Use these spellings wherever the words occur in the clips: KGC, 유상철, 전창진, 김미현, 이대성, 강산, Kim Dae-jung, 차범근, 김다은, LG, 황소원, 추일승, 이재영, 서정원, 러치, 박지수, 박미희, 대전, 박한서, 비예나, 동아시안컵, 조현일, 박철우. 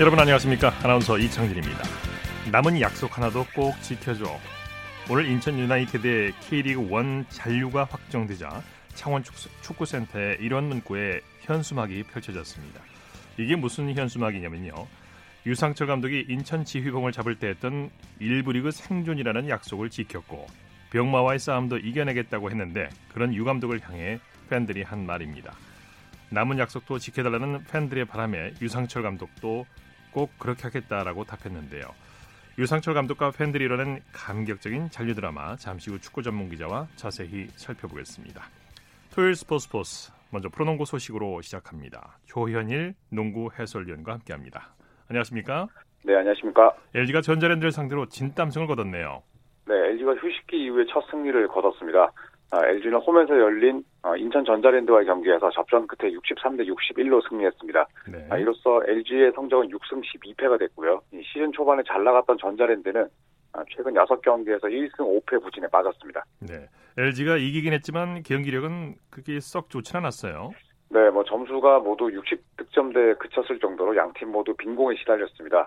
여러분 안녕하십니까? 아나운서 이창진입니다. 남은 약속 하나도 꼭 지켜줘. 오늘 인천 유나이티드의 K리그 1 잔류가 확정되자 창원 축구센터의 이런 문구에 현수막이 펼쳐졌습니다. 이게 무슨 현수막이냐면요, 유상철 감독이 인천 지휘봉을 잡을 때 했던 1부 리그 생존이라는 약속을 지켰고 병마와의 싸움도 이겨내겠다고 했는데, 그런 유 감독을 향해 팬들이 한 말입니다. 남은 약속도 지켜달라는 팬들의 바람에 유상철 감독도 꼭 그렇게 하겠다라고 답했는데요. 유상철 감독과 팬들이 이뤄낸 감격적인 잔류 드라마, 잠시 후 축구 전문 기자와 자세히 살펴보겠습니다. 토요일 스포츠 먼저 프로농구 소식으로 시작합니다. 조현일 농구 해설위원과 함께합니다. 안녕하십니까? 네, 안녕하십니까? LG가 전자랜드를 상대로 진땀승을 거뒀네요. 네, LG가 휴식기 이후에 첫 승리를 거뒀습니다. LG는 홈에서 열린 인천 전자랜드와의 경기에서 접전 끝에 63대 61로 승리했습니다. 네. 이로써 LG의 성적은 6승 12패가 됐고요. 시즌 초반에 잘 나갔던 전자랜드는 최근 6경기에서 1승 5패 부진에 빠졌습니다. 네, LG가 이기긴 했지만 경기력은 그게 썩 좋진 않았어요. 네, 점수가 모두 60득점대에 그쳤을 정도로 양팀 모두 빈공에 시달렸습니다.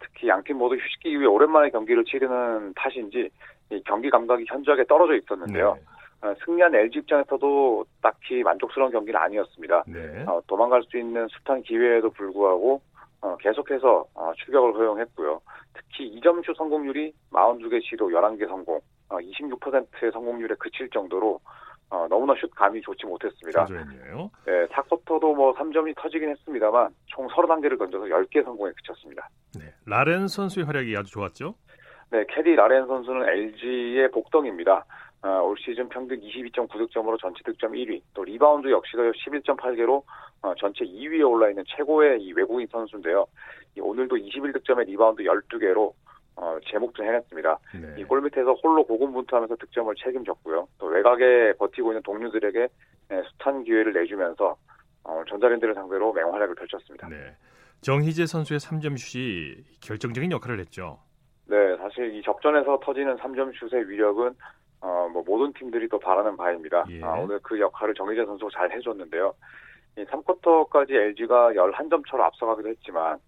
특히 양팀 모두 휴식기 이후에 오랜만에 경기를 치르는 탓인지 이 경기 감각이 현저하게 떨어져 있었는데요. 네. 승리한 LG 입장에서도 딱히 만족스러운 경기는 아니었습니다. 네. 도망갈 수 있는 숱한 기회에도 불구하고 계속해서 추격을 허용했고요. 특히 2점슛 성공률이 42개 시도 11개 성공, 26%의 성공률에 그칠 정도로 너무나 슛 감이 좋지 못했습니다. 네, 4쿼터도 3점이 터지긴 했습니다만 총 31개를 던져서 10개 성공에 그쳤습니다. 네, 라렌 선수의 활약이 아주 좋았죠? 네, 캐디 라렌 선수는 LG의 복덩이입니다. 올 시즌 평균 22.9득점으로 전체 득점 1위, 또 리바운드 역시도 11.8개로 전체 2위에 올라있는 최고의 이 외국인 선수인데요. 오늘도 21득점에 리바운드 12개로 제목도 해냈습니다. 네. 이 골밑에서 홀로 고군분투하면서 득점을 책임졌고요. 또 외곽에 버티고 있는 동료들에게 숱한 기회를 내주면서 전자랜드를 상대로 맹활약을 펼쳤습니다. 네. 정희재 선수의 3점슛이 결정적인 역할을 했죠. 네, 사실 이 접전에서 터지는 3점슛의 위력은 모든 팀들이 또 바라는 바입니다. 예. 오늘 그 역할을 정희재 선수가 잘 해줬는데요. 이 3쿼터까지 LG가 11점 차로 앞서가기도 했지만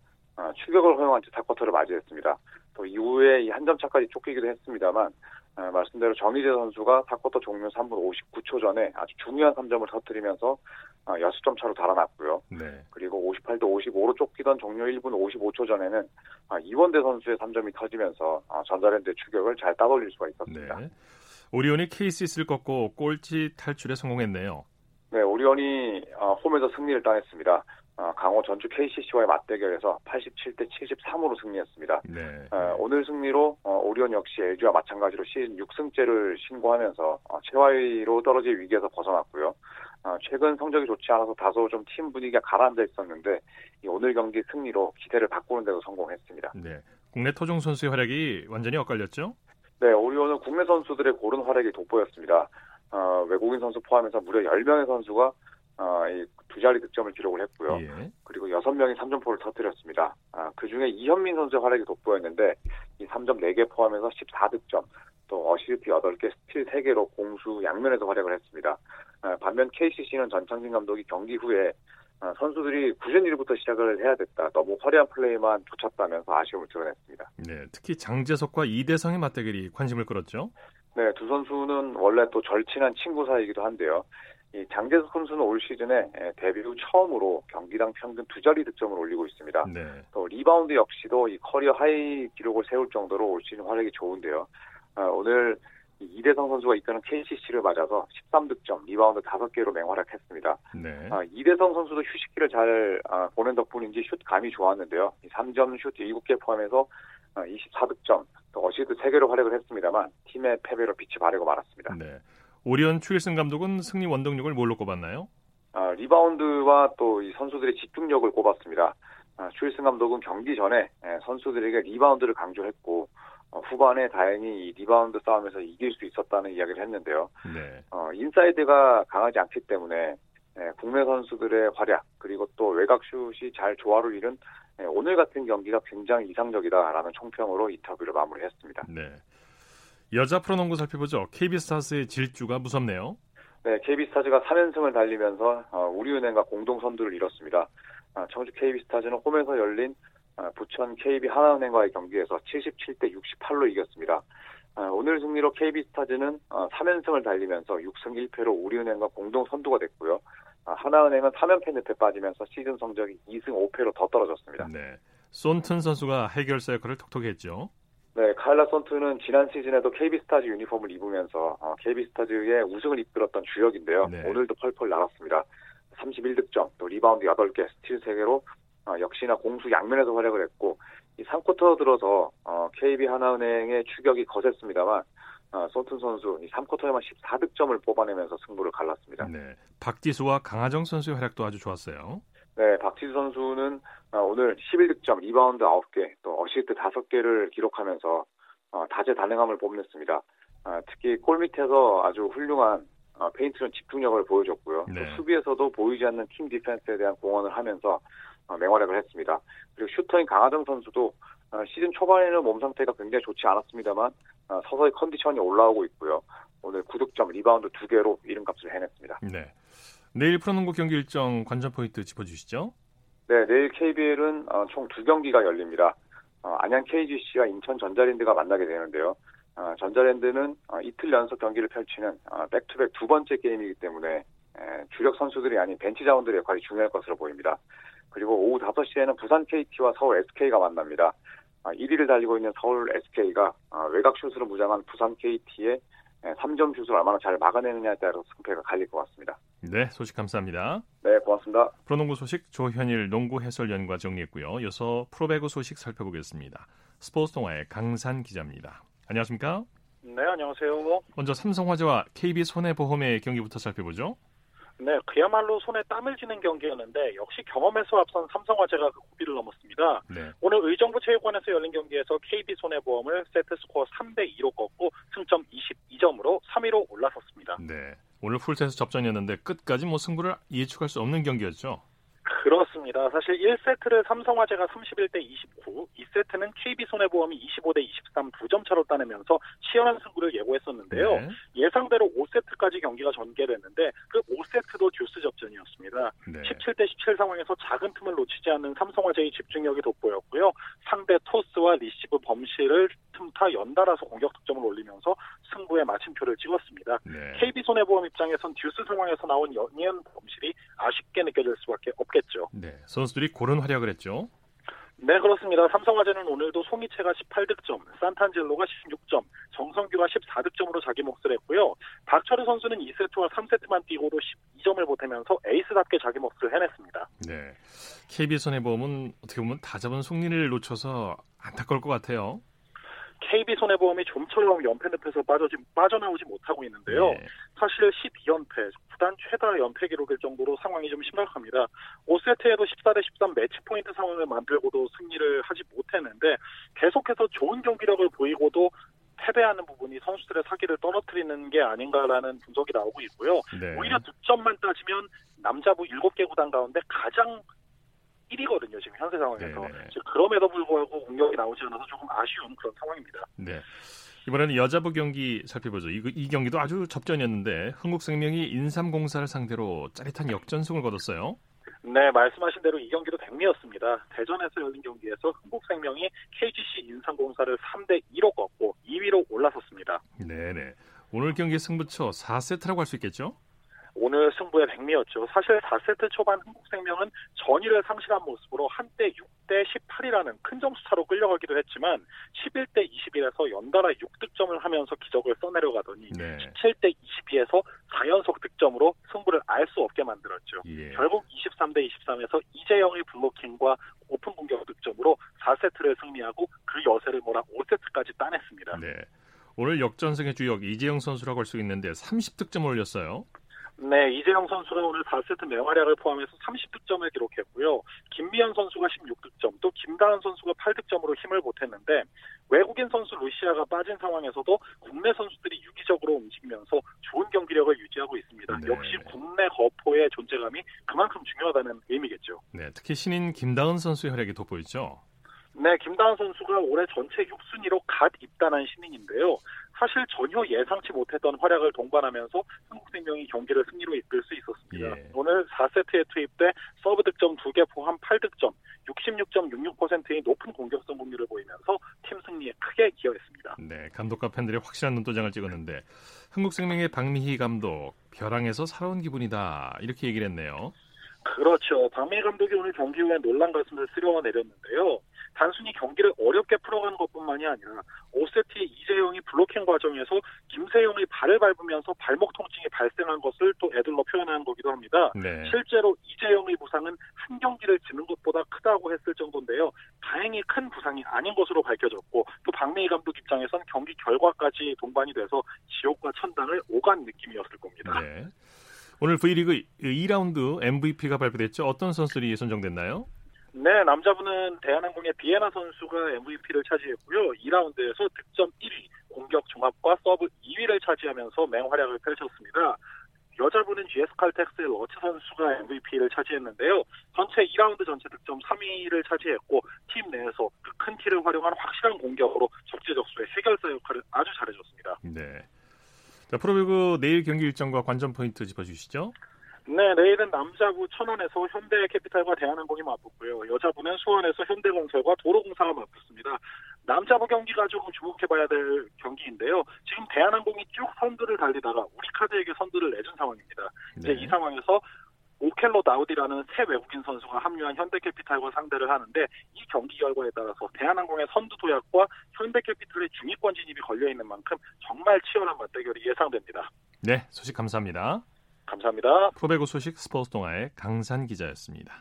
추격을 허용한 채 4쿼터를 맞이했습니다. 또 이후에 이 1점 차까지 쫓기기도 했습니다만 말씀대로 정희재 선수가 4쿼터 종료 3분 59초 전에 아주 중요한 3점을 터뜨리면서 6점 차로 달아났고요. 네. 그리고 58대 55로 쫓기던 종료 1분 55초 전에는 이원대 선수의 3점이 터지면서 전자랜드의 추격을 잘 따돌릴 수가 있었습니다. 네. 오리온이 KCC를 꺾고 꼴찌 탈출에 성공했네요. 네, 오리온이 홈에서 승리를 따냈습니다. 강호 전주 KCC와의 맞대결에서 87대 73으로 승리했습니다. 네. 오늘 승리로 오리온 역시 LG와 마찬가지로 시즌 6승째를 신고하면서 최하위로 떨어질 위기에서 벗어났고요. 최근 성적이 좋지 않아서 다소 좀 팀 분위기가 가라앉아 있었는데 오늘 경기 승리로 기대를 바꾸는 데도 성공했습니다. 네, 국내 토종 선수의 활약이 완전히 엇갈렸죠? 네, 오리온은 국내 선수들의 고른 활약이 돋보였습니다. 외국인 선수 포함해서 무려 10명의 선수가 이 두 자리 득점을 기록을 했고요. 예. 그리고 6명이 3점포를 터뜨렸습니다. 그중에 이현민 선수의 활약이 돋보였는데 이 3점 4개 포함해서 14득점, 또 어시스트 8개, 스틸 3개로 공수 양면에서 활약을 했습니다. 반면 KCC는 전창진 감독이 경기 후에 선수들이 굳은 일부터 시작을 해야 됐다, 너무 화려한 플레이만 쫓았다면서 아쉬움을 드러냈습니다. 네, 특히 장재석과 이대성의 맞대결이 관심을 끌었죠? 네, 두 선수는 원래 또 절친한 친구 사이이기도 한데요. 이 장재석 선수는 올 시즌에 데뷔 후 처음으로 경기당 평균 2자리 득점을 올리고 있습니다. 네. 또 리바운드 역시도 이 커리어 하이 기록을 세울 정도로 올 시즌 활약이 좋은데요. 오늘 이대성 선수가 이끄는 KCC를 맞아서 13득점, 리바운드 5개로 맹활약했습니다. 네. 이대성 선수도 휴식기를 잘 보낸 덕분인지 슛 감이 좋았는데요. 3점 슛 7개 포함해서 24득점, 또 어시스트 3개로 활약을 했습니다만 팀의 패배로 빛이 바래고 말았습니다. 네. 오리온 추일승 감독은 승리 원동력을 뭘로 꼽았나요? 리바운드와 또 이 선수들의 집중력을 꼽았습니다. 추일승 감독은 경기 전에 선수들에게 리바운드를 강조했고 후반에 다행히 이 리바운드 싸움에서 이길 수 있었다는 이야기를 했는데요. 네. 인사이드가 강하지 않기 때문에 국내 선수들의 활약, 그리고 또 외곽 슛이 잘 조화를 이룬 오늘 같은 경기가 굉장히 이상적이다라는 총평으로 인터뷰를 마무리했습니다. 네. 여자 프로농구 살펴보죠. KB스타즈의 질주가 무섭네요. 네, KB스타즈가 3연승을 달리면서 우리은행과 공동 선두를 이뤘습니다. 청주 KB스타즈는 홈에서 열린 부천 KB하나은행과의 경기에서 77대 68로 이겼습니다. 오늘 승리로 KB스타즈는 3연승을 달리면서 6승 1패로 우리은행과 공동 선두가 됐고요. 하나은행은 3연패 늪에 빠지면서 시즌 성적이 2승 5패로 더 떨어졌습니다. 네, 손튼 선수가 해결사 역할을 톡톡히 했죠. 네, 카일라 선투는 지난 시즌에도 KB스타즈 유니폼을 입으면서 KB스타즈의 우승을 이끌었던 주역인데요. 네. 오늘도 펄펄 나갔습니다. 31득점, 또 리바운드 8개, 스틸 3개로 역시나 공수 양면에서 활약을 했고, 이 3쿼터 들어서 KB하나은행의 추격이 거셌습니다만 손튼 선수 3쿼터에만 14득점을 뽑아내면서 승부를 갈랐습니다. 네, 박지수와 강하정 선수의 활약도 아주 좋았어요. 네, 박지수 선수는 오늘 11득점, 리바운드 9개, 또 어시스트 5개를 기록하면서 다재다능함을 뽐냈습니다. 특히 골밑에서 아주 훌륭한 페인트존 집중력을 보여줬고요. 네. 또 수비에서도 보이지 않는 팀 디펜스에 대한 공헌을 하면서 맹활약을 했습니다. 그리고 슈터인 강하정 선수도 시즌 초반에는 몸 상태가 굉장히 좋지 않았습니다만 서서히 컨디션이 올라오고 있고요. 오늘 9득점, 리바운드 2개로 이름값을 해냈습니다. 네. 내일 프로농구 경기 일정 관전 포인트 짚어주시죠. 네, 내일 KBL은 총 2경기가 열립니다. 안양 KGC와 인천 전자랜드가 만나게 되는데요. 전자랜드는 이틀 연속 경기를 펼치는 백투백 두 번째 게임이기 때문에 주력 선수들이 아닌 벤치 자원들의 역할이 중요할 것으로 보입니다. 그리고 오후 5시에는 부산 KT와 서울 SK가 만납니다. 1위를 달리고 있는 서울 SK가 외곽 슛으로 무장한 부산 KT의 3점 슛을 얼마나 잘 막아내느냐에 따라서 승패가 갈릴 것 같습니다. 네, 소식 감사합니다. 네, 고맙습니다. 프로농구 소식 조현일 농구 해설위원과 정리했고요. 이어서 프로배구 소식 살펴보겠습니다. 스포츠통화의 강산 기자입니다. 안녕하십니까? 네, 안녕하세요. 먼저 삼성화재와 KB손해보험의 경기부터 살펴보죠. 네, 그야말로 손에 땀을 쥐는 경기였는데 역시 경험에서 앞선 삼성화재가 그 고비를 넘었습니다. 네. 오늘 의정부 체육관에서 열린 경기에서 KB손해보험을 세트스코어 3대2로 꺾고 승점 22점으로 3위로 올라섰습니다. 네, 오늘 풀세트 접전이었는데 끝까지 뭐 승부를 예측할 수 없는 경기였죠? 그렇습니다. 사실 1세트를 삼성화재가 31대 29, 2세트는 KB손해보험이 25대 23 2점 차로 따내면서 치열한 승부를 예고했었는데요. 네. 예상대로 5세트까지 경기가 전개됐는데 그 5세트도 듀스 접전이었습니다. 네. 17대 17 상황에서 작은 틈을 놓치지 않는 삼성화재의 집중력이 돋보였고요. 상대 토스와 리시브 범실을 틈타 연달아서 공격 득점을 올리면서 승부에 마침표를 찍었습니다. 네. KB손해보험 입장에선 듀스 상황에서 나온 연이은 범실이 아쉽게 느껴질 수밖에 없게 했죠. 네, 선수들이 고른 활약을 했죠. 네, 그렇습니다. 삼성화재는 오늘도 송이채가 18득점, 산탄질로가 16점, 정성규가 14득점으로 자기 몫을 했고요. 박철우 선수는 2세트와 3세트만 뛰고도 12점을 보태면서 에이스답게 자기 몫을 해냈습니다. 네, KB손해보험은 어떻게 보면 다잡은 승리를 놓쳐서 안타까울 것 같아요. KB손해보험이 좀처럼 연패 늪에서 빠져나오지 못하고 있는데요. 네. 사실 12연패, 구단 최다 연패 기록일 정도로 상황이 좀 심각합니다. 5세트에도 14대 13 매치포인트 상황을 만들고도 승리를 하지 못했는데 계속해서 좋은 경기력을 보이고도 패배하는 부분이 선수들의 사기를 떨어뜨리는 게 아닌가라는 분석이 나오고 있고요. 네. 오히려 득점만 따지면 남자부 7개 구단 가운데 가장 1위거든요. 지금 현재 상황에서. 네네. 그럼에도 불구하고 공격이 나오지 않아서 조금 아쉬운 그런 상황입니다. 네. 이번에는 여자부 경기 살펴보죠. 이 경기도 아주 접전이었는데 흥국생명이 인삼공사를 상대로 짜릿한 역전승을 거뒀어요. 네, 말씀하신 대로 이 경기도 백미였습니다. 대전에서 열린 경기에서 흥국생명이 KGC 인삼공사를 3대2로 꺾고 2위로 올라섰습니다. 네네. 오늘 경기 승부처 4세트라고 할 수 있겠죠? 오늘 승부의 백미였죠. 사실 4세트 초반 흥국생명은 전위를 상실한 모습으로 한때 6대 18이라는 큰 점수차로 끌려가기도 했지만 11대 21에서 연달아 6득점을 하면서 기적을 써내려가더니 네. 17대 22에서 4연속 득점으로 승부를 알 수 없게 만들었죠. 예. 결국 23대 23에서 이재영의 블로킹과 오픈 공격 득점으로 4세트를 승리하고 그 여세를 몰아 5세트까지 따냈습니다. 네. 오늘 역전승의 주역 이재영 선수라고 할 수 있는데 30득점을 올렸어요. 네, 이재영 선수가 오늘 4세트 맹활약을 포함해서 30득점을 기록했고요. 김미현 선수가 16득점, 또 김다은 선수가 8득점으로 힘을 보탰는데 외국인 선수 루시아가 빠진 상황에서도 국내 선수들이 유기적으로 움직이면서 좋은 경기력을 유지하고 있습니다. 네. 역시 국내 거포의 존재감이 그만큼 중요하다는 의미겠죠. 네, 특히 신인 김다은 선수의 활약이 돋보이죠. 네, 김다은 선수가 올해 전체 6순위로 갓 입단한 신인인데요. 사실 전혀 예상치 못했던 활약을 동반하면서 한국생명이 경기를 승리로 이끌 수 있었습니다. 예. 오늘 4세트에 투입돼 서브 득점 2개 포함 8득점, 66.66%의 높은 공격성 공률을 보이면서 팀 승리에 크게 기여했습니다. 네, 감독과 팬들의 확실한 눈도장을 찍었는데 한국생명의 박미희 감독, 벼랑에서 살아온 기분이다 이렇게 얘기를 했네요. 그렇죠. 박미희 감독이 오늘 경기 후에 놀란 가슴을 쓸어내렸는데요. 단순히 경기를 어렵게 풀어가는 것뿐만이 아니라 5세트에 이재영이 블로킹 과정에서 김세용의 발을 밟으면서 발목 통증이 발생한 것을 또 애들로 표현하는 거기도 합니다. 네. 실제로 이재영의 부상은 한 경기를 지는 것보다 크다고 했을 정도인데요. 다행히 큰 부상이 아닌 것으로 밝혀졌고 또 박미희 감독 입장에선 경기 결과까지 동반이 돼서 지옥과 천당을 오간 느낌이었을 겁니다. 네. 오늘 V리그 2라운드 MVP가 발표됐죠. 어떤 선수들이 선정됐나요? 네, 남자분은 대한항공의 비예나 선수가 MVP를 차지했고요. 2라운드에서 득점 1위, 공격 종합과 서브 2위를 차지하면서 맹활약을 펼쳤습니다. 여자분은 GS 칼텍스의 러치 선수가 MVP를 차지했는데요. 전체 2라운드 전체 득점 3위를 차지했고 팀 내에서 그 큰 키를 활용한 확실한 공격으로 적재적소의 해결사 역할을 아주 잘해줬습니다. 네. 자, 프로배구 내일 경기 일정과 관전 포인트 짚어주시죠. 네, 내일은 남자부 천안에서 현대캐피탈과 대한항공이 맞붙고요. 여자부는 수원에서 현대건설과 도로공사가 맞붙습니다. 남자부 경기가 조금 주목해봐야 될 경기인데요. 지금 대한항공이 쭉 선두를 달리다가 우리카드에게 선두를 내준 상황입니다. 이제 네. 이 상황에서 오켈로 나우디라는 새 외국인 선수가 합류한 현대캐피탈과 상대를 하는데 이 경기 결과에 따라서 대한항공의 선두 도약과 현대캐피탈의 중위권 진입이 걸려있는 만큼 정말 치열한 맞대결이 예상됩니다. 네, 소식 감사합니다. 감사합니다. 프로배구 소식 스포츠 동아의 강산 기자였습니다.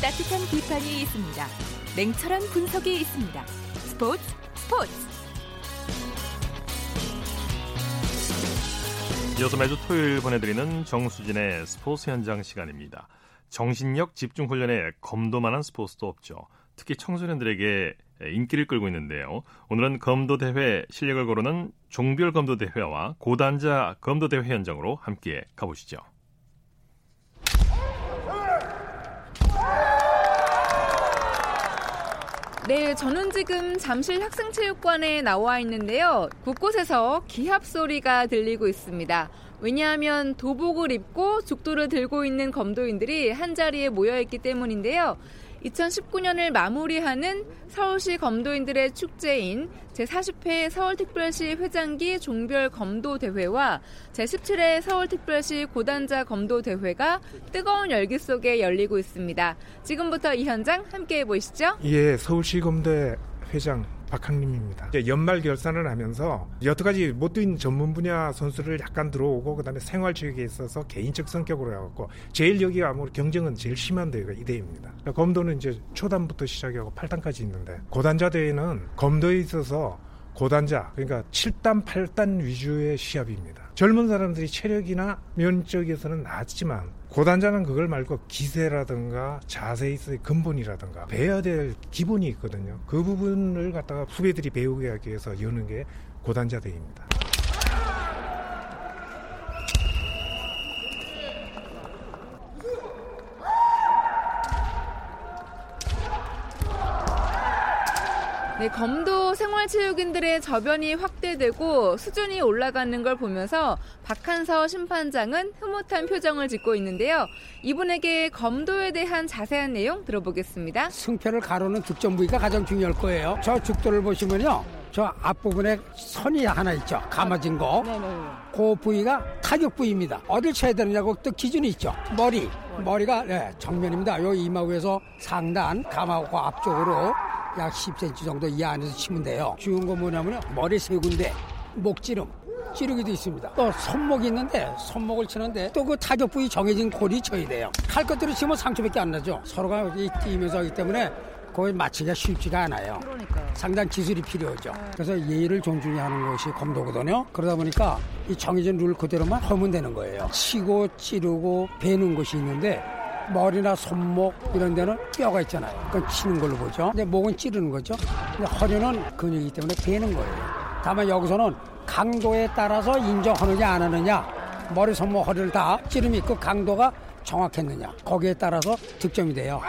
따뜻한 비판이 있습니다. 냉철한 분석이 있습니다. 스포츠 이어서 매주 토요일 보내드리는 정수진의 스포츠 현장 시간입니다. 정신력 집중 훈련에 검도만한 스포츠도 없죠. 특히 청소년들에게 인기를 끌고 있는데요. 오늘은 검도 대회 실력을 고르는 종별 검도 대회와 고단자 검도 대회 현장으로 함께 가보시죠. 네, 저는 지금 잠실 학생체육관에 나와 있는데요. 곳곳에서 기합 소리가 들리고 있습니다. 왜냐하면 도복을 입고 죽도를 들고 있는 검도인들이 한자리에 모여있기 때문인데요. 2019년을 마무리하는 서울시 검도인들의 축제인 제40회 서울특별시 회장기 종별 검도대회와 제17회 서울특별시 고단자 검도대회가 뜨거운 열기 속에 열리고 있습니다. 지금부터 이 현장 함께해 보시죠. 예, 서울시 검대 회장 박항림입니다. 연말 결산을 하면서 여태까지 못 뛴 전문 분야 선수를 약간 들어오고 그다음에 생활체육에 있어서 개인적 성격으로 해갖고 제일 여기가 아무래도 경쟁은 제일 심한 대회가 이 대회입니다. 검도는 이제 초단부터 시작하고 8단까지 있는데 고단자 대회는 검도에 있어서 고단자 그러니까 7단, 8단 위주의 시합입니다. 젊은 사람들이 체력이나 면적에서는 낮지만 고단자는 그걸 말고 기세라든가 자세에 있어서 근본이라든가 배워야 될 기본이 있거든요. 그 부분을 갖다가 후배들이 배우게 하기 위해서 여는 게 고단자 대회입니다. 네, 검도 생활체육인들의 저변이 확대되고 수준이 올라가는 걸 보면서 박한서 심판장은 흐뭇한 표정을 짓고 있는데요. 이분에게 검도에 대한 자세한 내용 들어보겠습니다. 승패를 가르는 득점 부위가 가장 중요할 거예요. 저 죽도를 보시면요. 저 앞부분에 선이 하나 있죠. 감아진 거. 그 부위가 타격 부위입니다. 어딜 쳐야 되느냐고 또 기준이 있죠. 머리가 네, 정면입니다. 요 이마부에서 상단 감하고 앞쪽으로 약 10cm 정도 이 안에서 치면 돼요. 중요한 건 뭐냐면 머리 세 군데, 목지름, 찌르기도 있습니다. 또 손목이 있는데 손목을 치는데 또 그 타격 부위 정해진 골이 쳐야 돼요. 칼 것들을 치면 상처밖에 안 나죠. 서로가 뛰면서 하기 때문에 거의 맞추기가 쉽지가 않아요. 그러니까요. 상당한 기술이 필요하죠. 그래서 예의를 존중히 하는 것이 검도거든요. 그러다 보니까 이 정해진 룰 그대로만 하면 되는 거예요. 치고 찌르고 베는 것이 있는데 머리나 손목 이런 데는 뼈가 있잖아요. 그건 치는 걸로 보죠. 근데 목은 찌르는 거죠. 근데 허리는 근육이기 때문에 베는 거예요. 다만 여기서는 강도에 따라서 인정하느냐 안 하느냐 머리, 손목, 허리를 다 찌름이 있고 강도가 정확했느냐 거기에 따라서 득점이 돼요.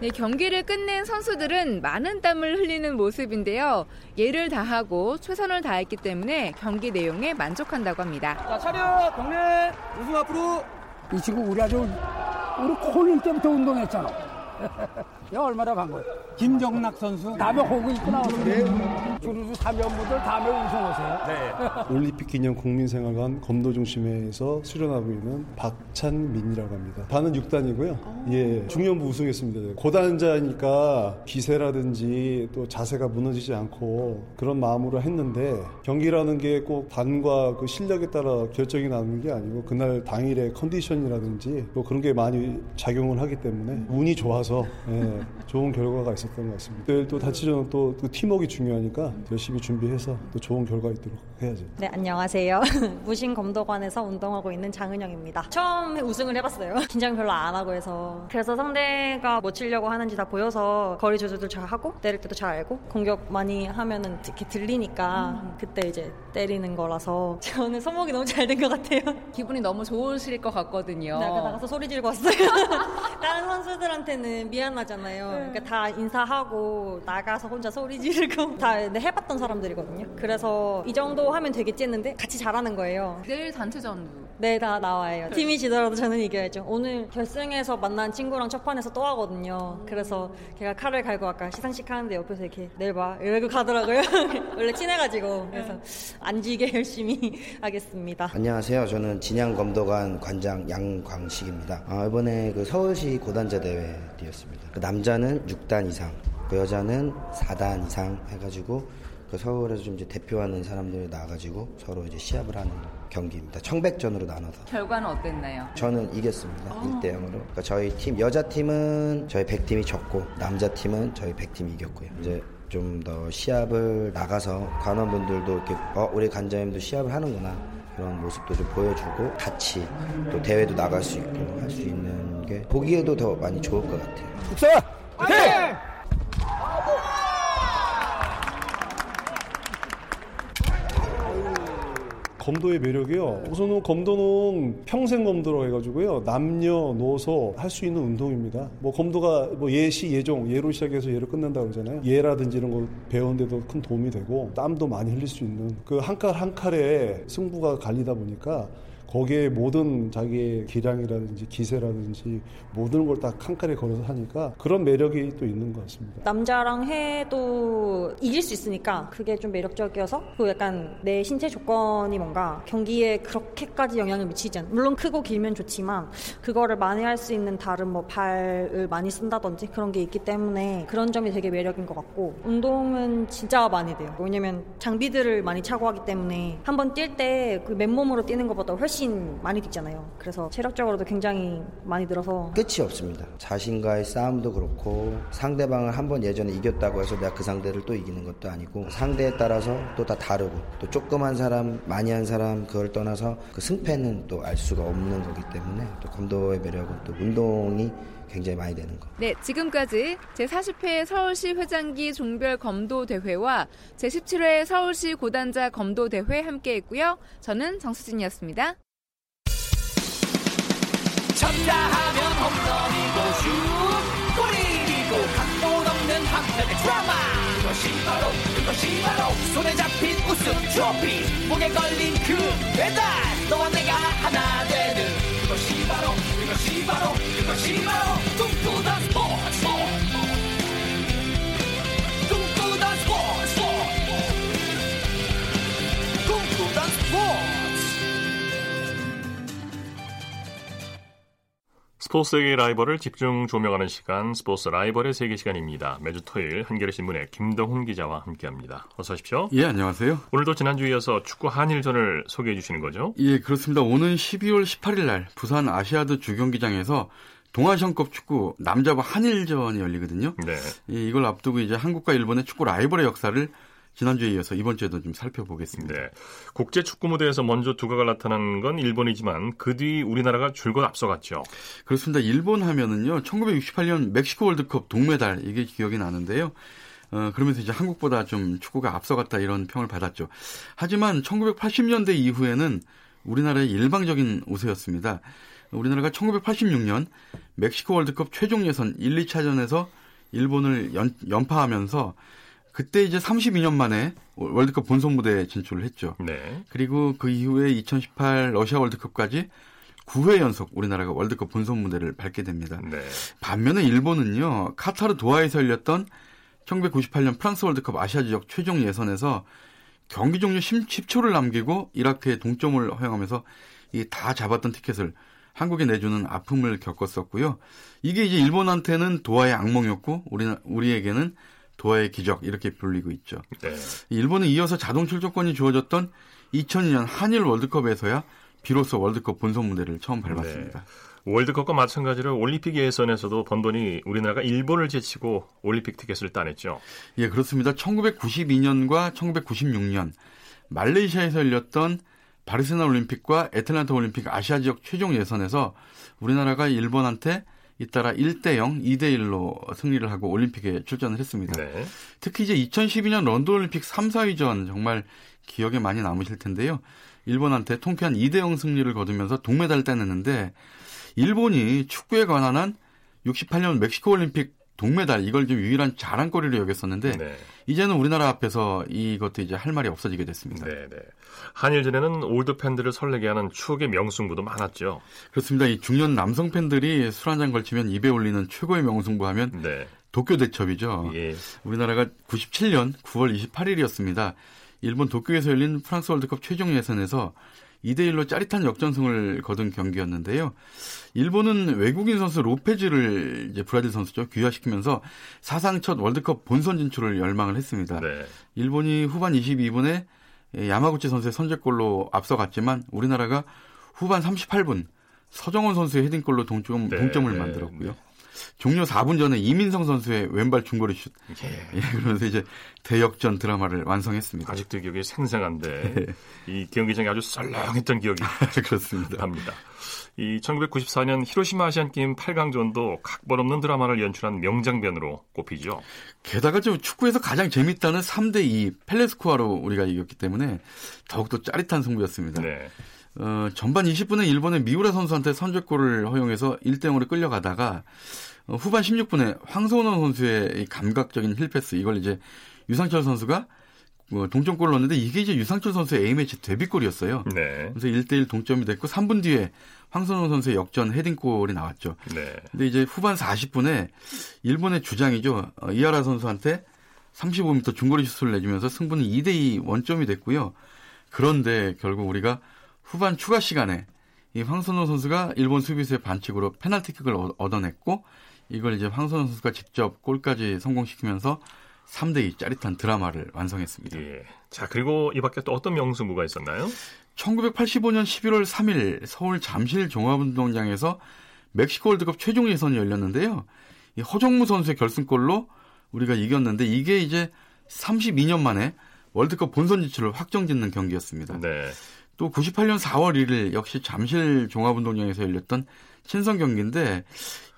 네, 경기를 끝낸 선수들은 많은 땀을 흘리는 모습인데요. 예를 다하고 최선을 다했기 때문에 경기 내용에 만족한다고 합니다. 자, 차렷, 동네, 우승 앞으로. 이 친구 우리 아주 우리 코린 때부터 운동했잖아. 야, 얼마나 간 거야. 김정락 선수. 다음에 호구 입고 나오세요. 주루주 3연분들 다음에 우승하세요. 네. 올림픽 기념 국민생활관 검도 중심에서 수련하고 있는 박찬민이라고 합니다. 반은 6단이고요. 예, 중년부 우승했습니다. 고단자니까 기세라든지 또 자세가 무너지지 않고 그런 마음으로 했는데 경기라는 게 꼭 단과 그 실력에 따라 결정이 나는 게 아니고 그날 당일의 컨디션이라든지 또 그런 게 많이 작용을 하기 때문에 운이 좋아서 예, 좋은 결과가 있었던 것 같습니다. 내일 또 단체전은 또 팀워크가 중요하니까 열심히 준비해서 또 좋은 결과 있도록 해야죠. 네, 안녕하세요. 무신 검도관에서 운동하고 있는 장은영입니다. 처음 우승을 해봤어요. 긴장 별로 안 하고 해서. 그래서 상대가 뭐 치려고 하는지 다 보여서 거리 조절도 잘 하고 때릴 때도 잘 알고 공격 많이 하면은 이렇게 들리니까 그때 이제 때리는 거라서 저는 손목이 너무 잘 된 것 같아요. 기분이 너무 좋으실 것 같거든요. 네, 아까 나가서 소리 지르고 왔어요. 다른 선수들한테는 미안하잖아요. 그러니까 다 인사하고 나가서 혼자 소리 지르고 다 해봤던 사람들이거든요. 그래서 이 정도 하면 되겠지 했는데 같이 잘하는 거예요. 내일 단체전도? 네, 다 나와요. 팀이 지더라도 저는 이겨야죠. 오늘 결승에서 만난 친구랑 첫판에서 또 하거든요. 그래서 걔가 칼을 갈고 아까 시상식 하는데 옆에서 이렇게 내일 봐 이러고 가더라고요. 원래 친해가지고. 그래서 안 지게 열심히 하겠습니다. 안녕하세요. 저는 진양검도관 관장 양광식입니다. 이번에 그 서울시 고단자 대회 뛰었습니다. 그 남자는 6단 이상, 그 여자는 4단 이상 해가지고 그 서울에서 좀 이제 대표하는 사람들이 나와가지고 서로 이제 시합을 하는 경기입니다. 청백전으로 나눠서. 결과는 어땠나요? 저는 이겼습니다. 1대0으로. 그러니까 저희 팀, 여자팀은 저희 100팀이 졌고, 남자팀은 저희 100팀이 이겼고요. 이제 좀 더 시합을 나가서 관원분들도 이렇게, 우리 관장님도 시합을 하는구나. 그런 모습도 좀 보여주고, 같이 또 대회도 나갈 수 있고, 할 수 있는 게 보기에도 더 많이 좋을 것 같아요. 국사! 화이팅! 검도의 매력이요. 우선은 검도는 평생 검도라고 해가지고요. 남녀노소 할 수 있는 운동입니다. 뭐 검도가 뭐 예시, 예종, 예로 시작해서 예로 끝난다고 그러잖아요. 예라든지 이런 거 배우는데도 큰 도움이 되고 땀도 많이 흘릴 수 있는 그 한 칼 한 칼에 승부가 갈리다 보니까 거기에 모든 자기의 기량이라든지 기세라든지 모든 걸 다 한 칼에 걸어서 하니까 그런 매력이 또 있는 것 같습니다. 남자랑 해도 이길 수 있으니까 그게 좀 매력적이어서 또 약간 내 신체 조건이 뭔가 경기에 그렇게까지 영향을 미치지 않. 물론 크고 길면 좋지만 그거를 많이 할 수 있는 다른 뭐 발을 많이 쓴다든지 그런 게 있기 때문에 그런 점이 되게 매력인 것 같고 운동은 진짜 많이 돼요. 왜냐면 장비들을 많이 차고 하기 때문에 한 번 뛸 때 그 맨몸으로 뛰는 것보다 훨씬 많이 뛰잖아요. 그래서 체력적으로도 굉장히 많이 늘어서 끝이 없습니다. 자신과의 싸움도 그렇고 상대방을 한번 예전에 이겼다고 해서 내가 그 상대를 또 이기는 것도 아니고 상대에 따라서 또 다 다르고 또 조그만 사람, 많이 한 사람 그걸 떠나서 그 승패는 또 알 수가 없는 거기 때문에 또 검도의 매력은 또 운동이 굉장히 많이 되는 거. 네, 지금까지 제40회 서울시 회장기 종별 검도 대회와 제17회 서울시 고단자 검도 대회 함께 했고요. 저는 정수진이었습니다. 쳤다 하면 홈런이고 슛 골이고 각본 없는 한편의 드라마 그것이 바로 손에 잡힌 우승 트로피 목에 걸린 그 배달 너와 내가 하나 되는 그것이 바로 꿈꾸던 스포츠 스포츠의 라이벌을 집중 조명하는 시간, 스포츠 라이벌의 세계 시간입니다. 매주 토요일 한겨레신문의 김동훈 기자와 함께합니다. 어서 오십시오. 예, 안녕하세요. 오늘도 지난주에 이어서 축구 한일전을 소개해 주시는 거죠? 예, 그렇습니다. 오는 12월 18일 날 부산 아시아드 주경기장에서 동아시안컵 축구 남자부 한일전이 열리거든요. 네. 이걸 앞두고 이제 한국과 일본의 축구 라이벌의 역사를 지난주에 이어서 이번 주에도 좀 살펴보겠습니다. 네. 국제 축구 무대에서 먼저 두각을 나타난 건 일본이지만 그 뒤 우리나라가 줄곧 앞서갔죠. 그렇습니다. 일본 하면은요, 1968년 멕시코 월드컵 동메달 이게 기억이 나는데요. 그러면서 이제 한국보다 좀 축구가 앞서갔다 이런 평을 받았죠. 하지만 1980년대 이후에는 우리나라의 일방적인 우세였습니다. 우리나라가 1986년 멕시코 월드컵 최종 예선 1, 2차전에서 일본을 연파하면서 그때 이제 32년 만에 월드컵 본선 무대에 진출을 했죠. 네. 그리고 그 이후에 2018 러시아 월드컵까지 9회 연속 우리나라가 월드컵 본선 무대를 밟게 됩니다. 네. 반면에 일본은요, 카타르 도하에서 열렸던 1998년 프랑스 월드컵 아시아 지역 최종 예선에서 경기 종료 10초를 남기고 이라크에 동점을 허용하면서 다 잡았던 티켓을 한국에 내주는 아픔을 겪었었고요. 이게 이제 일본한테는 도하의 악몽이었고 우리에게는 도하의 기적 이렇게 불리고 있죠. 네. 일본은 이어서 자동 출전권이 주어졌던 2002년 한일 월드컵에서야 비로소 월드컵 본선 무대를 처음 밟았습니다. 네. 월드컵과 마찬가지로 올림픽 예선에서도 번번이 우리나라가 일본을 제치고 올림픽 티켓을 따냈죠. 예, 그렇습니다. 1992년과 1996년 말레이시아에서 열렸던 바르셀로나 올림픽과 애틀랜타 올림픽 아시아 지역 최종 예선에서 우리나라가 일본한테 잇따라 1대0, 2대1로 승리를 하고 올림픽에 출전을 했습니다. 네. 특히 이제 2012년 런던 올림픽 3, 4위전 정말 기억에 많이 남으실 텐데요. 일본한테 통쾌한 2대0 승리를 거두면서 동메달을 따냈는데 일본이 축구에 관한 한 68년 멕시코 올림픽 동메달 이걸 좀 유일한 자랑거리로 여겼었는데 네. 이제는 우리나라 앞에서 이것도 이제 할 말이 없어지게 됐습니다. 네네. 한일전에는 올드 팬들을 설레게 하는 추억의 명승부도 많았죠. 그렇습니다. 이 중년 남성 팬들이 술 한잔 걸치면 입에 올리는 최고의 명승부 하면 네. 도쿄 대첩이죠. 예. 우리나라가 97년 9월 28일이었습니다. 일본 도쿄에서 열린 프랑스 월드컵 최종 예선에서 2대1로 짜릿한 역전승을 거둔 경기였는데요. 일본은 외국인 선수 로페즈를 이제 브라질 선수죠. 귀화시키면서 사상 첫 월드컵 본선 진출을 열망을 했습니다. 네. 일본이 후반 22분에 야마구치 선수의 선제골로 앞서갔지만 우리나라가 후반 38분 서정원 선수의 헤딩골로 동점을 만들었고요. 종료 4분 전에 이민성 선수의 왼발 중거리 슛. 예. 예, 그러면서 이제 대역전 드라마를 완성했습니다. 아직도 기억이 생생한데 예. 이 경기장이 아주 썰렁했던 기억이 그렇습니다. 합니다. 이 1994년 히로시마 아시안게임 8강전도 각본 없는 드라마를 연출한 명장면으로 꼽히죠. 게다가 좀 축구에서 가장 재밌다는 3대2 펠레스코아로 우리가 이겼기 때문에 더욱더 짜릿한 승부였습니다. 네. 전반 20분에 일본의 미우라 선수한테 선제골을 허용해서 1대0으로 끌려가다가 후반 16분에 황소원 선수의 감각적인 힐패스 이걸 이제 유상철 선수가 동점골을 넣었는데 이게 이제 유상철 선수의 A매치 데뷔골이었어요. 네. 그래서 1대1 동점이 됐고 3분 뒤에 황선홍 선수의 역전 헤딩골이 나왔죠. 네. 근데 이제 후반 40분에 일본의 주장이죠. 이하라 선수한테 35m 중거리 슛을 내주면서 승부는 2대2 원점이 됐고요. 그런데 결국 우리가 후반 추가 시간에 이 황선호 선수가 일본 수비수의 반칙으로 페널티킥을 얻어냈고 이걸 이제 황선호 선수가 직접 골까지 성공시키면서 3대2 짜릿한 드라마를 완성했습니다. 예. 자, 그리고 이 밖에 또 어떤 명승부가 있었나요? 1985년 11월 3일 서울 잠실 종합운동장에서 멕시코 월드컵 최종 예선이 열렸는데요. 이 허정무 선수의 결승골로 우리가 이겼는데 이게 이제 32년 만에 월드컵 본선 진출을 확정짓는 경기였습니다. 네. 또 98년 4월 1일 역시 잠실 종합운동장에서 열렸던 친선 경기인데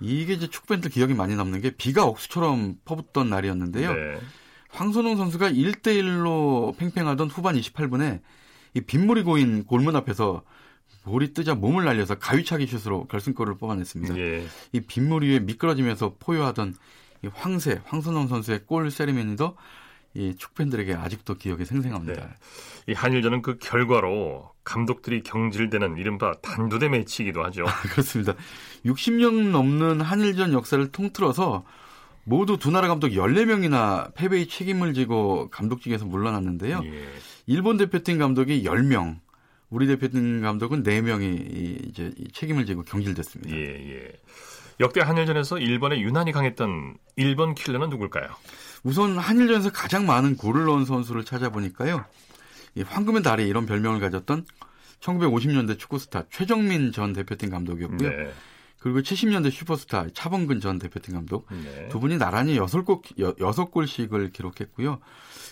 이게 이제 축구팬들 기억이 많이 남는 게 비가 억수처럼 퍼붓던 날이었는데요. 네. 황선홍 선수가 1대1로 팽팽하던 후반 28분에 이 빗물이 고인 골문 앞에서 볼이 뜨자 몸을 날려서 가위차기 슛으로 결승골을 뽑아냈습니다. 네. 이 빗물 위에 미끄러지면서 포효하던 이 황선홍 선수의 골 세리머니도 이 축팬들에게 아직도 기억이 생생합니다. 네. 이 한일전은 그 결과로 감독들이 경질되는 이른바 단두대 매치이기도 하죠. 그렇습니다. 60년 넘는 한일전 역사를 통틀어서 모두 두 나라 감독 14명이나 패배의 책임을 지고 감독직에서 물러났는데요. 예. 일본 대표팀 감독이 10명, 우리 대표팀 감독은 4명이 이제 책임을 지고 경질됐습니다. 예, 예. 역대 한일전에서 일본에 유난히 강했던 일본 킬러는 누굴까요? 우선 한일전에서 가장 많은 골을 넣은 선수를 찾아보니까요. 이 황금의 달이 이런 별명을 가졌던 1950년대 축구스타 최정민 전 대표팀 감독이었고요. 네. 그리고 70년대 슈퍼스타 차범근 전 대표팀 감독 네. 두 분이 나란히 6골씩을 기록했고요.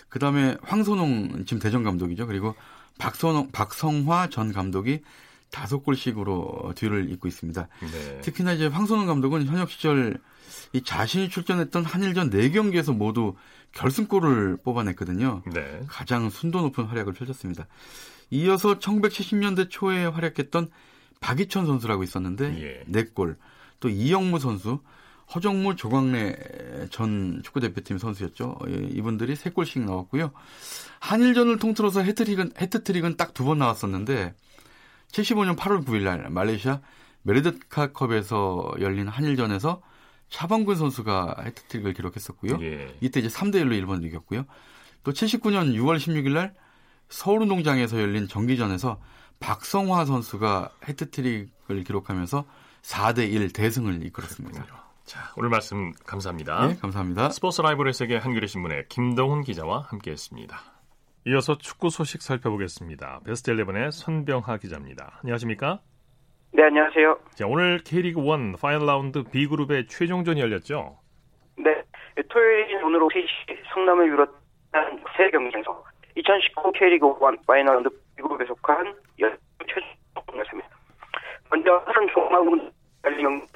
그다음에 황선홍 지금 대전 감독이죠. 그리고 박성화 전 감독이 5골씩으로 뒤를 잇고 있습니다. 네. 특히나 이제 황선홍 감독은 현역 시절 이 자신이 출전했던 한일전 4경기에서 모두 결승골을 뽑아냈거든요. 네. 가장 순도 높은 활약을 펼쳤습니다. 이어서 1970년대 초에 활약했던 박희천 선수라고 있었는데 예. 4골, 또 이영무 선수, 허정무, 조광래 전 축구대표팀 선수였죠. 예, 이분들이 3골씩 나왔고요. 한일전을 통틀어서 해트트릭은 딱 2번 나왔었는데 75년 8월 9일 날 말레이시아 메르데카컵에서 열린 한일전에서 차범근 선수가 해트트릭을 기록했었고요. 예. 이때 이제 3대1로 일본을 이겼고요. 또 79년 6월 16일 날 서울운동장에서 열린 정기전에서 박성화 선수가 해트트릭을 기록하면서 4대1 대승을 이끌었습니다. 그렇군요. 자, 오늘 말씀 감사합니다. 네, 감사합니다. 스포츠 라이브의 세계 한겨레신문의 김동훈 기자와 함께했습니다. 이어서 축구 소식 살펴보겠습니다. 베스트 11의 선병하 기자입니다. 안녕하십니까? 네, 안녕하세요. 자, 오늘 K리그 1 파이널 라운드 B그룹의 최종전이 열렸죠? 네, 토요일인 오늘 오후 3시 성남을 비롯한 세 경기에서 2019 K리그 1 파이널 라운드 B그룹에 속한 최종전이었습니다. 먼저 하루 종합은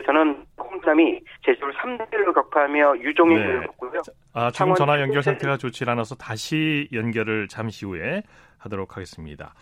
저는 홍남이 제주를 3대1로 격파하며 유종일을 네. 걷고요. 아, 지금 전화 연결 상태가 좋지 않아서 다시 연결을 잠시 후에 하도록 하겠습니다.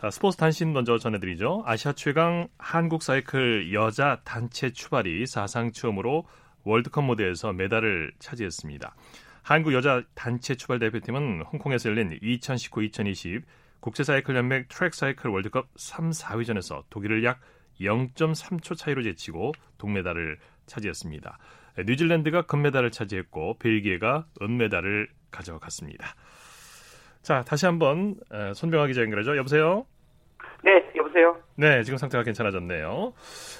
아, 스포츠 단신 먼저 전해드리죠. 아시아 최강 한국 사이클 여자 단체 추발이 사상 처음으로 월드컵 무대에서 메달을 차지했습니다. 한국 여자 단체 추발 대표팀은 홍콩에서 열린 2019-2020 국제사이클연맹 트랙사이클 월드컵 3, 4위전에서 독일을 약 0.3초 차이로 제치고 동메달을 차지했습니다. 뉴질랜드가 금메달을 차지했고 벨기에가 은메달을 가져갔습니다. 자, 다시 한번 손병하 기자 연결하죠. 여보세요? 네, 여보세요? 네, 지금 상태가 괜찮아졌네요.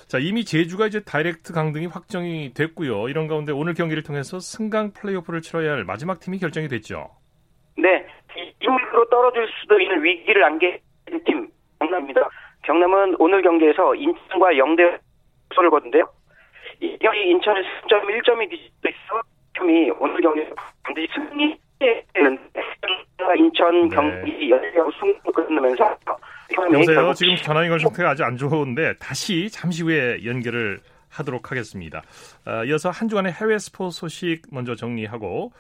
자, 이미 제주가 이제 다이렉트 강등이 확정이 됐고요. 이런 가운데 오늘 경기를 통해서 승강 플레이오프를 치러야 할 마지막 팀이 결정이 됐죠? 네, 2위로 떨어질 수도 있는 위기를 안긴 팀, 경남입니다. 경남은 오늘 경기에서 인천과 0대 0를 거둔데요. 이 경기 인천의 승점 1점이 뒤집혀 있어 팀이 오늘 경기에서 반드시 승리해야 되는데 인천 경기 연기하고 승리를 거두면서 여보세요? 지금 전화 연결 상태가 아주 안 좋은데 다시 잠시 후에 연결을 하도록 하겠습니다. 이어서 한 주간의 해외 스포츠 소식 먼저 정리하고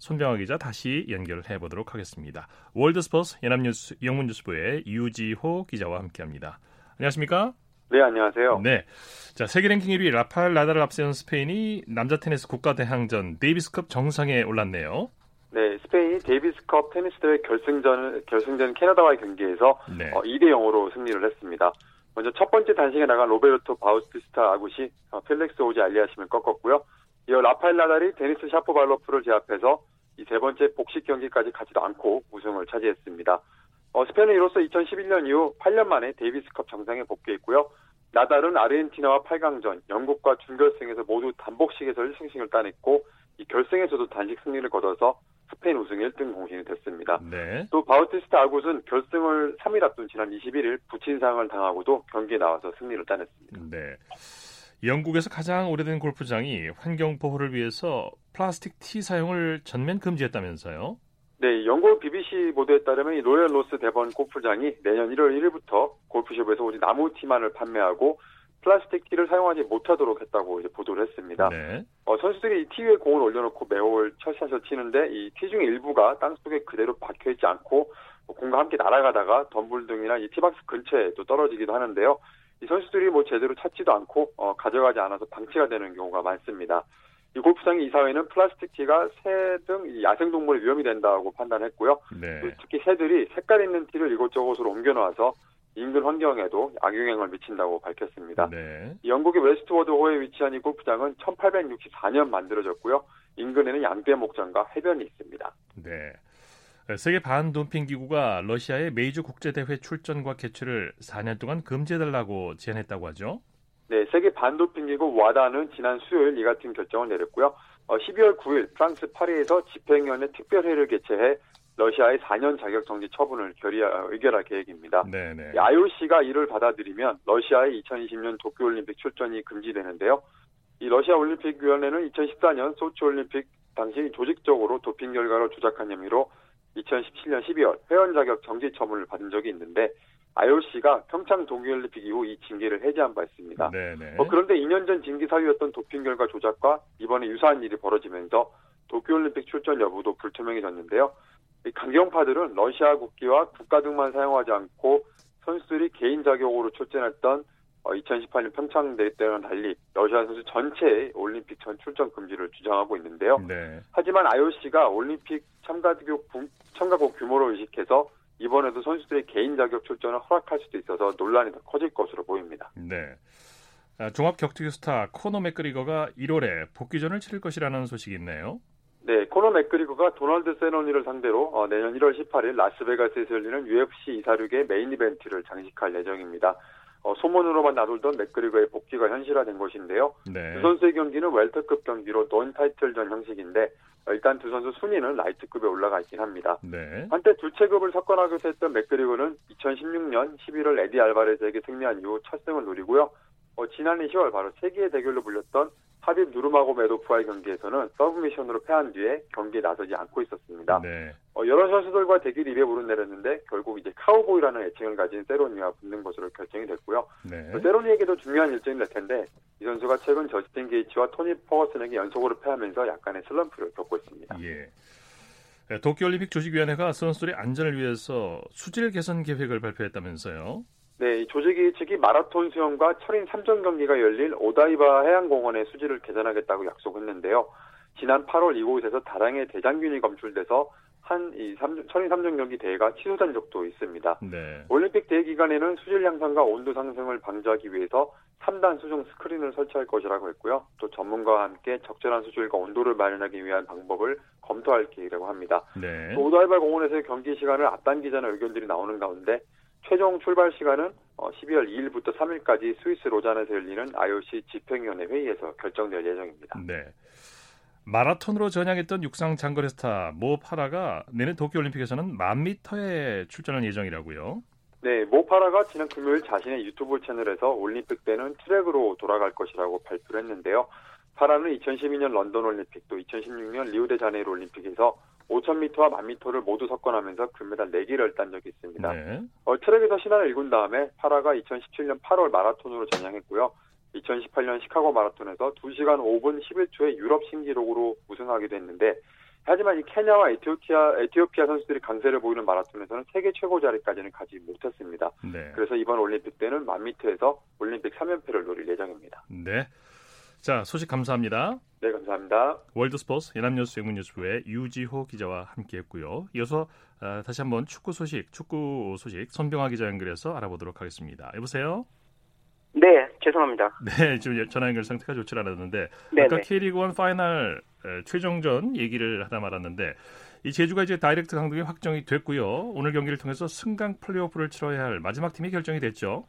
손병하 기자 다시 연결을 해보도록 하겠습니다. 월드스포츠 연합뉴스 영문뉴스부의 유지호 기자와 함께합니다. 안녕하십니까? 네, 안녕하세요. 네, 자, 세계 랭킹 1위 라파엘 나달을 앞세운 스페인이 남자 테니스 국가대항전 데이비스컵 정상에 올랐네요. 네, 스페인이 데이비스컵 테니스 대회 결승전 캐나다와의 경기에서 2대0으로 승리를 했습니다. 먼저 첫 번째 단식에 나간 로베르토 바우티스타 아굿이 펠릭스 오지 알리아심을 꺾었고요. 이어 라파엘 나달이 데니스 샤포발로프를 제압해서 이 세 번째 복식 경기까지 가지도 않고 우승을 차지했습니다. 스페인은 이로써 2011년 이후 8년 만에 데이비스컵 정상에 복귀했고요. 나달은 아르헨티나와 8강전, 영국과 준결승에서 모두 단복식에서 1승씩을 따냈고 이 결승에서도 단식 승리를 거둬서 스페인 우승 1등 공신이 됐습니다. 네. 또 바우티스타 아굿은 결승을 3일 앞둔 지난 21일 부친상을 당하고도 경기에 나와서 승리를 따냈습니다. 네. 영국에서 가장 오래된 골프장이 환경 보호를 위해서 플라스틱 티 사용을 전면 금지했다면서요? 네, 영국 BBC 보도에 따르면 이 로열 로스 대번 골프장이 내년 1월 1일부터 골프숍에서 오직 나무 티만을 판매하고 플라스틱 티를 사용하지 못하도록 했다고 이제 보도를 했습니다. 네. 선수들이 이 티 위에 공을 올려놓고 매월 첫샷을 치는데 이 티 중의 일부가 땅속에 그대로 박혀있지 않고 공과 함께 날아가다가 덤불 등이나 이 티박스 근처에 또 떨어지기도 하는데요. 이 선수들이 뭐 제대로 찾지도 않고 가져가지 않아서 방치가 되는 경우가 많습니다. 이 골프장의 이사회는 플라스틱 티가 새 등 야생동물에 위험이 된다고 판단했고요. 네. 특히 새들이 색깔 있는 티를 이곳저곳으로 옮겨놓아서 인근 환경에도 악영향을 미친다고 밝혔습니다. 네. 영국의 웨스트워드 호에 위치한 이 골프장은 1864년 만들어졌고요. 인근에는 양떼 목장과 해변이 있습니다. 네. 세계 반도핑기구가 러시아의 메이저 국제대회 출전과 개최를 4년 동안 금지해달라고 제안했다고 하죠? 네, 세계 반도핑기구 와다는 지난 수요일 이 같은 결정을 내렸고요. 12월 9일 프랑스 파리에서 집행위원회 특별회의를 개최해 러시아의 4년 자격정지 처분을 의결할 계획입니다. 네네. IOC가 이를 받아들이면 러시아의 2020년 도쿄올림픽 출전이 금지되는데요. 이 러시아 올림픽위원회는 2014년 소치올림픽 당시 조직적으로 도핑 결과를 조작한 혐의로 2017년 12월 회원 자격 정지 처분을 받은 적이 있는데 IOC가 평창 동계올림픽 이후 이 징계를 해제한 바 있습니다. 그런데 2년 전 징계 사유였던 도핑 결과 조작과 이번에 유사한 일이 벌어지면서 도쿄올림픽 출전 여부도 불투명해졌는데요. 강경파들은 러시아 국기와 국가 등만 사용하지 않고 선수들이 개인 자격으로 출전했던 2018년 평창 대회 때와는 달리 러시아 선수 전체의 올림픽 전 출전 금지를 주장하고 있는데요. 네. 하지만 IOC가 올림픽 참가국 규모로 의식해서 이번에도 선수들의 개인 자격 출전을 허락할 수도 있어서 논란이 더 커질 것으로 보입니다. 네. 종합격투기 스타 코너 맥그리거가 1월에 복귀전을 치를 것이라는 소식이 있네요. 네, 코너 맥그리거가 도널드 세노니를 상대로 내년 1월 18일 라스베가스에서 열리는 UFC 246의 메인 이벤트를 장식할 예정입니다. 소문으로만 나돌던 맥그리거의 복귀가 현실화된 것인데요. 네. 두 선수의 경기는 웰터급 경기로 논 타이틀전 형식인데 일단 두 선수 순위는 라이트급에 올라가 있긴 합니다. 네. 한때 두 체급을 석권하기도 했던 맥그리거는 2016년 11월 에디 알바레즈에게 승리한 이후 첫 승을 노리고요. 지난해 10월 바로 세계의 대결로 불렸던 하빕 누르마고메도프와의 경기에서는 서브미션으로 패한 뒤에 경기에 나서지 않고 있었습니다. 네. 여러 선수들과 대결이 입에 오르내렸는데 결국 이제 카우보이라는 애칭을 가진 세로니와 붙는 것으로 결정이 됐고요. 네. 세로니에게도 중요한 일정이 될 텐데 이 선수가 최근 저스틴 게이츠와 토니 퍼거슨에게 연속으로 패하면서 약간의 슬럼프를 겪고 있습니다. 예. 도쿄올림픽 조직위원회가 선수들의 안전을 위해서 수질 개선 계획을 발표했다면서요. 네, 조직위 측이 마라톤 수영과 철인 3전 경기가 열릴 오다이바 해양공원의 수질을 개선하겠다고 약속했는데요. 지난 8월 이곳에서 다량의 대장균이 검출돼서 철인 3전 경기 대회가 취소된 적도 있습니다. 네. 올림픽 대회 기간에는 수질 향상과 온도 상승을 방지하기 위해서 3단 수중 스크린을 설치할 것이라고 했고요. 또 전문가와 함께 적절한 수질과 온도를 마련하기 위한 방법을 검토할 계획이라고 합니다. 네. 또 오다이바 공원에서의 경기 시간을 앞당기자는 의견들이 나오는 가운데 최종 출발 시간은 12월 2일부터 3일까지 스위스 로잔에서 열리는 IOC 집행위원회 회의에서 결정될 예정입니다. 네. 마라톤으로 전향했던 육상 장거리 스타 모 파라가 내년 도쿄올림픽에서는 1000m에 출전할 예정이라고요. 네, 모 파라가 지난 금요일 자신의 유튜브 채널에서 올림픽 때는 트랙으로 돌아갈 것이라고 발표를 했는데요. 파라는 2012년 런던올림픽 또 2016년 리우데자네이루 올림픽에서 5000m와 1000m를 모두 석권하면서 금메달 4개를 딴 적이 있습니다. 네. 트랙에서 신화를 일군 다음에 파라가 2017년 8월 마라톤으로 전향했고요. 2018년 시카고 마라톤에서 2시간 5분 11초의 유럽 신기록으로 우승하기도 했는데 하지만 이 케냐와 에티오피아 선수들이 강세를 보이는 마라톤에서는 세계 최고 자리까지는 가지 못했습니다. 네. 그래서 이번 올림픽 때는 1000m에서 올림픽 3연패를 노릴 예정입니다. 네. 자, 소식 감사합니다. 네, 감사합니다. 월드스포츠 연합뉴스 영문뉴스부의 유지호 기자와 함께했고요. 이어서 다시 한번 축구 소식 손병아 기자 연결해서 알아보도록 하겠습니다. 여보세요? 네, 죄송합니다. 네, 지금 전화 연결 상태가 좋지 않았는데 아까 K리그1 파이널 최종전 얘기를 하다 말았는데 이 제주가 이제 다이렉트 강등이 확정이 됐고요. 오늘 경기를 통해서 승강 플레이오프를 치러야 할 마지막 팀이 결정이 됐죠.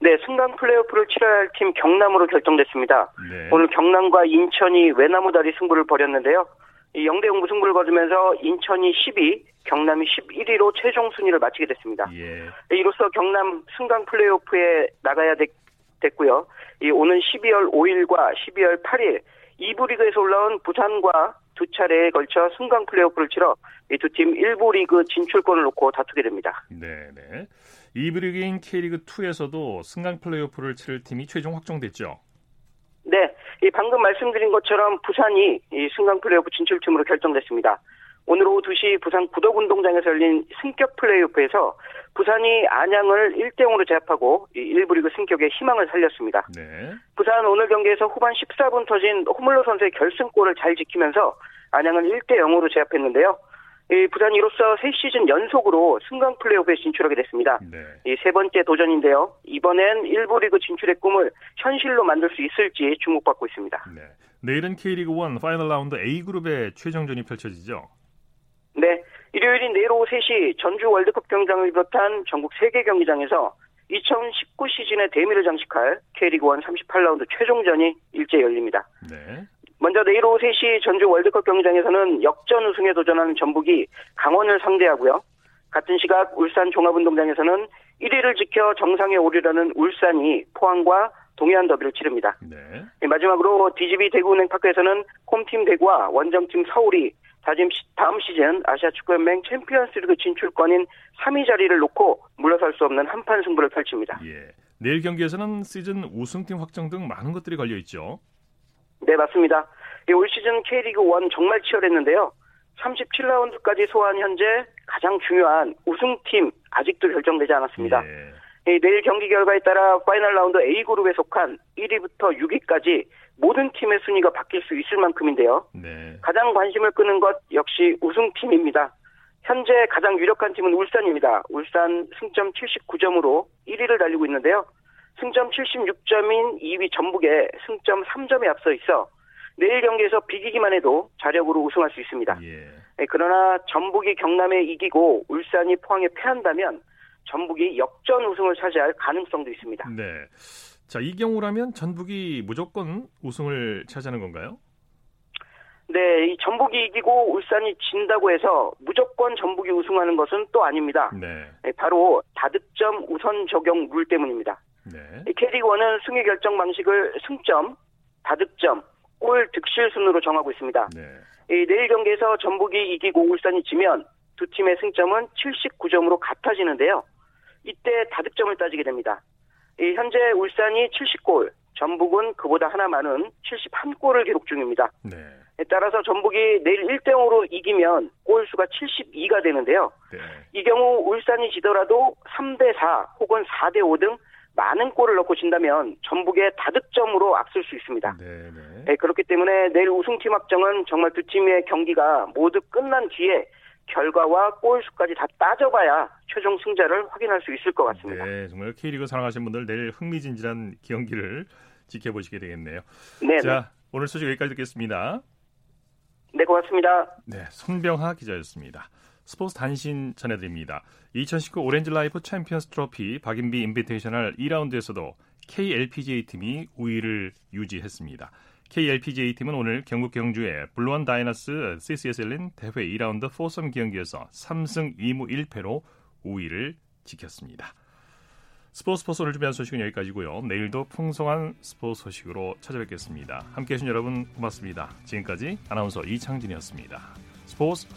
네, 승강 플레이오프를 치러야 할 팀 경남으로 결정됐습니다. 네. 오늘 경남과 인천이 외나무다리 승부를 벌였는데요. 0-0 승부를 거두면서 인천이 10위, 경남이 11위로 최종 순위를 마치게 됐습니다. 예. 이로써 경남 승강 플레이오프에 나가야 됐고요. 오는 12월 5일과 12월 8일 2부 리그에서 올라온 부산과 두 차례에 걸쳐 승강 플레이오프를 치러 이 두 팀 1부 리그 진출권을 놓고 다투게 됩니다. 네, 네. 2부 리그인 K리그2에서도 승강 플레이오프를 치를 팀이 최종 확정됐죠? 네, 방금 말씀드린 것처럼 부산이 이 승강 플레이오프 진출팀으로 결정됐습니다. 오늘 오후 2시 부산 구덕운동장에서 열린 승격 플레이오프에서 부산이 안양을 1-0으로 제압하고 1부 리그 승격에 희망을 살렸습니다. 네. 부산 오늘 경기에서 후반 14분 터진 호물로 선수의 결승골을 잘 지키면서 안양을 1-0으로 제압했는데요. 부산이 이로써 3시즌 연속으로 승강 플레이오프에 진출하게 됐습니다. 네. 세 번째 도전인데요. 이번엔 1부 리그 진출의 꿈을 현실로 만들 수 있을지 주목받고 있습니다. 네. 내일은 K리그1 파이널 라운드 A그룹의 최종전이 펼쳐지죠? 네. 일요일인 내일 오후 3시 전주 월드컵 경기장을 비롯한 전국 3개 경기장에서 2019 시즌의 대미를 장식할 K리그1 38라운드 최종전이 일제 열립니다. 네. 먼저 내일 오후 3시 전주 월드컵 경기장에서는 역전 우승에 도전하는 전북이 강원을 상대하고요. 같은 시각 울산 종합운동장에서는 1위를 지켜 정상에 오르려는 울산이 포항과 동해안 더비를 치릅니다. 네. 마지막으로 DGB 대구은행파크에서는 홈팀 대구와 원정팀 서울이 다음 시즌 아시아 축구연맹 챔피언스리그 진출권인 3위 자리를 놓고 물러설 수 없는 한판 승부를 펼칩니다. 예. 내일 경기에서는 시즌 우승팀 확정 등 많은 것들이 걸려있죠. 네, 맞습니다. 올 시즌 K리그1 정말 치열했는데요. 37라운드까지 소화한 현재 가장 중요한 우승팀 아직도 결정되지 않았습니다. 예. 내일 경기 결과에 따라 파이널 라운드 A그룹에 속한 1위부터 6위까지 모든 팀의 순위가 바뀔 수 있을 만큼인데요. 네. 가장 관심을 끄는 것 역시 우승팀입니다. 현재 가장 유력한 팀은 울산입니다. 울산 승점 79점으로 1위를 달리고 있는데요. 승점 76점인 2위 전북에 승점 3점에 앞서 있어 내일 경기에서 비기기만 해도 자력으로 우승할 수 있습니다. 예. 그러나 전북이 경남에 이기고 울산이 포항에 패한다면 전북이 역전 우승을 차지할 가능성도 있습니다. 네, 자, 이 경우라면 전북이 무조건 우승을 차지하는 건가요? 네, 이 전북이 이기고 울산이 진다고 해서 무조건 전북이 우승하는 것은 또 아닙니다. 네, 바로 다득점 우선 적용 룰 때문입니다. 네. K리그1은 승리 결정 방식을 승점, 다득점, 골 득실 순으로 정하고 있습니다. 네. 내일 경기에서 전북이 이기고 울산이 지면 두 팀의 승점은 79점으로 같아지는데요. 이때 다득점을 따지게 됩니다. 현재 울산이 70골, 전북은 그보다 하나 많은 71골을 기록 중입니다. 네. 따라서 전북이 내일 1대0으로 이기면 골수가 72가 되는데요. 네. 이 경우 울산이 지더라도 3대4 혹은 4대5 등 많은 골을 넣고 진다면 전북의 다득점으로 앞설 수 있습니다. 네, 그렇기 때문에 내일 우승팀 확정은 정말 두 팀의 경기가 모두 끝난 뒤에 결과와 골수까지 다 따져봐야 최종 승자를 확인할 수 있을 것 같습니다. 네, 정말 K리그 사랑하시는 분들 내일 흥미진진한 경기를 지켜보시게 되겠네요. 네. 자, 오늘 소식 여기까지 듣겠습니다. 네, 고맙습니다. 네, 손병하 기자였습니다. 스포츠 단신 전해드립니다. 2019 오렌지 라이프 챔피언스 트로피 박인비 인비테이셔널 2라운드에서도 KLPGA팀이 우위를 유지했습니다. KLPGA팀은 오늘 경북 경주의 블루원 다이너스 CCSLN 대회 2라운드 4섬 경기에서 3승 2무 1패로 우위를 지켰습니다. 스포츠 오늘 준비한 소식은 여기까지고요. 내일도 풍성한 스포츠 소식으로 찾아뵙겠습니다. 함께해 주신 여러분 고맙습니다. 지금까지 아나운서 이창진이었습니다. 스포츠.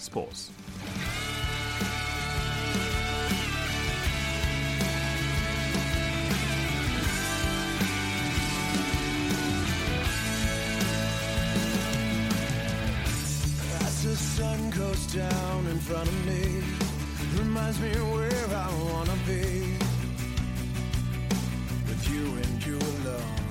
Down in front of me reminds me where I wanna be with you and you alone.